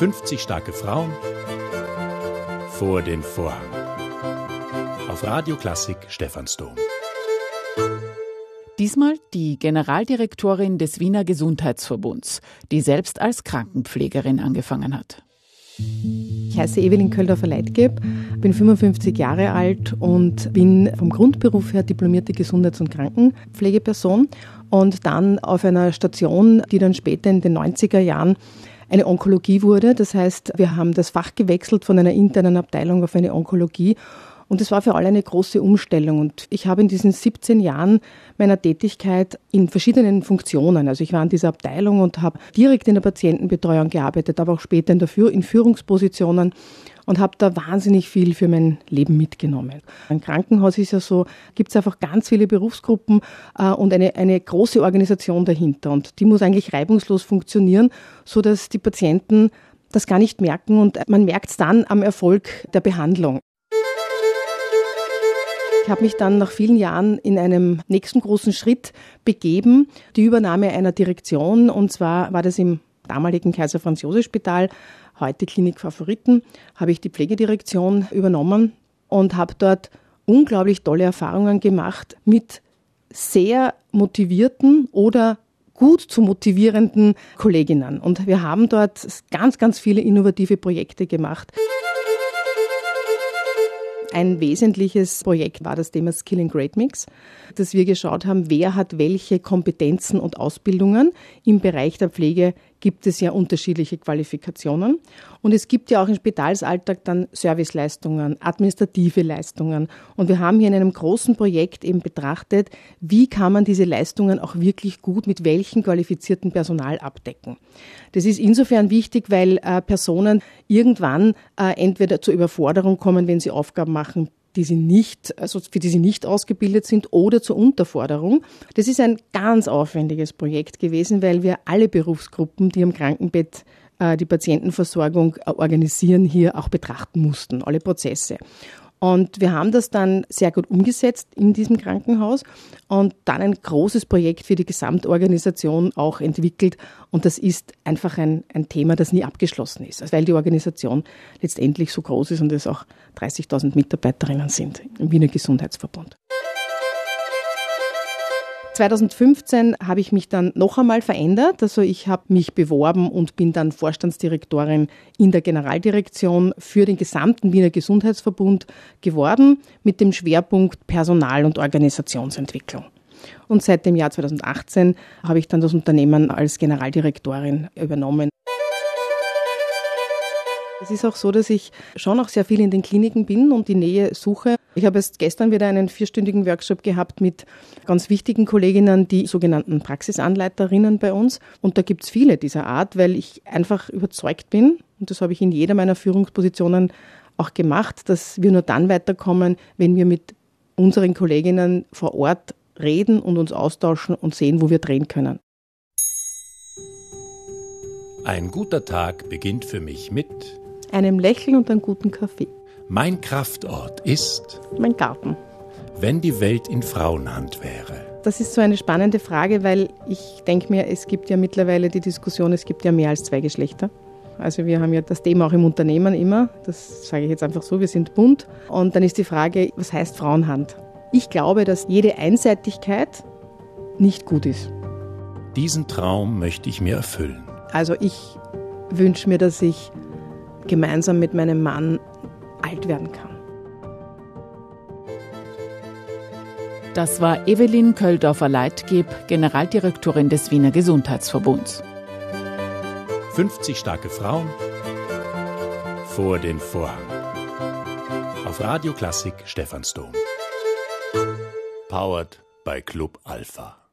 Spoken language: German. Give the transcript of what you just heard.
50 starke Frauen vor den Vorhang. Auf Radio Klassik Stephansdom. Diesmal die Generaldirektorin des Wiener Gesundheitsverbunds, die selbst als Krankenpflegerin angefangen hat. Ich heiße Evelyn Kölldorfer-Leitgeb, bin 55 Jahre alt und bin vom Grundberuf her diplomierte Gesundheits- und Krankenpflegeperson und dann auf einer Station, die dann später in den 90er Jahren eine Onkologie wurde. Das heißt, wir haben das Fach gewechselt von einer internen Abteilung auf eine Onkologie. Und es war für alle eine große Umstellung. Und ich habe in diesen 17 Jahren meiner Tätigkeit in verschiedenen Funktionen, also ich war in dieser Abteilung und habe direkt in der Patientenbetreuung gearbeitet, aber auch später in Führungspositionen und habe da wahnsinnig viel für mein Leben mitgenommen. Ein Krankenhaus ist ja so, gibt es einfach ganz viele Berufsgruppen und eine große Organisation dahinter. Und die muss eigentlich reibungslos funktionieren, sodass die Patienten das gar nicht merken. Und man merkt es dann am Erfolg der Behandlung. Ich habe mich dann nach vielen Jahren in einem nächsten großen Schritt begeben, die Übernahme einer Direktion, und zwar war das im damaligen Kaiser-Franz-Jose-Spital, heute Klinik-Favoriten, habe ich die Pflegedirektion übernommen und habe dort unglaublich tolle Erfahrungen gemacht mit sehr motivierten oder gut zu motivierenden Kolleginnen. Und wir haben dort ganz, ganz viele innovative Projekte gemacht. Ein wesentliches Projekt war das Thema Skill-and-Grade-Mix, dass wir geschaut haben, wer hat welche Kompetenzen und Ausbildungen. Im Bereich der Pflege gibt es ja unterschiedliche Qualifikationen. Und es gibt ja auch im Spitalsalltag dann Serviceleistungen, administrative Leistungen. Und wir haben hier in einem großen Projekt eben betrachtet, wie kann man diese Leistungen auch wirklich gut mit welchem qualifizierten Personal abdecken. Das ist insofern wichtig, weil Personen irgendwann entweder zur Überforderung kommen, wenn sie Aufgaben machen, für die sie nicht ausgebildet sind, oder zur Unterforderung. Das ist ein ganz aufwendiges Projekt gewesen, weil wir alle Berufsgruppen, die am Krankenbett die Patientenversorgung organisieren, hier auch betrachten mussten, alle Prozesse. Und wir haben das dann sehr gut umgesetzt in diesem Krankenhaus und dann ein großes Projekt für die Gesamtorganisation auch entwickelt. Und das ist einfach ein Thema, das nie abgeschlossen ist, also weil die Organisation letztendlich so groß ist und es auch 30.000 Mitarbeiterinnen sind im Wiener Gesundheitsverbund. 2015 habe ich mich dann noch einmal verändert. Also ich habe mich beworben und bin dann Vorstandsdirektorin in der Generaldirektion für den gesamten Wiener Gesundheitsverbund geworden mit dem Schwerpunkt Personal- und Organisationsentwicklung. Und seit dem Jahr 2018 habe ich dann das Unternehmen als Generaldirektorin übernommen. Es ist auch so, dass ich schon auch sehr viel in den Kliniken bin und die Nähe suche. Ich habe erst gestern wieder einen 4-stündigen Workshop gehabt mit ganz wichtigen Kolleginnen, die sogenannten Praxisanleiterinnen bei uns. Und da gibt es viele dieser Art, weil ich einfach überzeugt bin, und das habe ich in jeder meiner Führungspositionen auch gemacht, dass wir nur dann weiterkommen, wenn wir mit unseren Kolleginnen vor Ort reden und uns austauschen und sehen, wo wir drehen können. Ein guter Tag beginnt für mich mit einem Lächeln und einem guten Kaffee. Mein Kraftort ist mein Garten. Wenn die Welt in Frauenhand wäre. Das ist so eine spannende Frage, weil ich denke mir, es gibt ja mittlerweile die Diskussion, es gibt ja mehr als zwei Geschlechter. Also wir haben ja das Thema auch im Unternehmen immer, das sage ich jetzt einfach so, wir sind bunt. Und dann ist die Frage, was heißt Frauenhand? Ich glaube, dass jede Einseitigkeit nicht gut ist. Diesen Traum möchte ich mir erfüllen. Also ich wünsche mir, dass ich gemeinsam mit meinem Mann alt werden kann. Das war Evelyn Kölldorfer-Leitgeb, Generaldirektorin des Wiener Gesundheitsverbunds. 50 starke Frauen vor den Vorhang. Auf Radio Klassik Stephansdom. Powered by Club Alpha.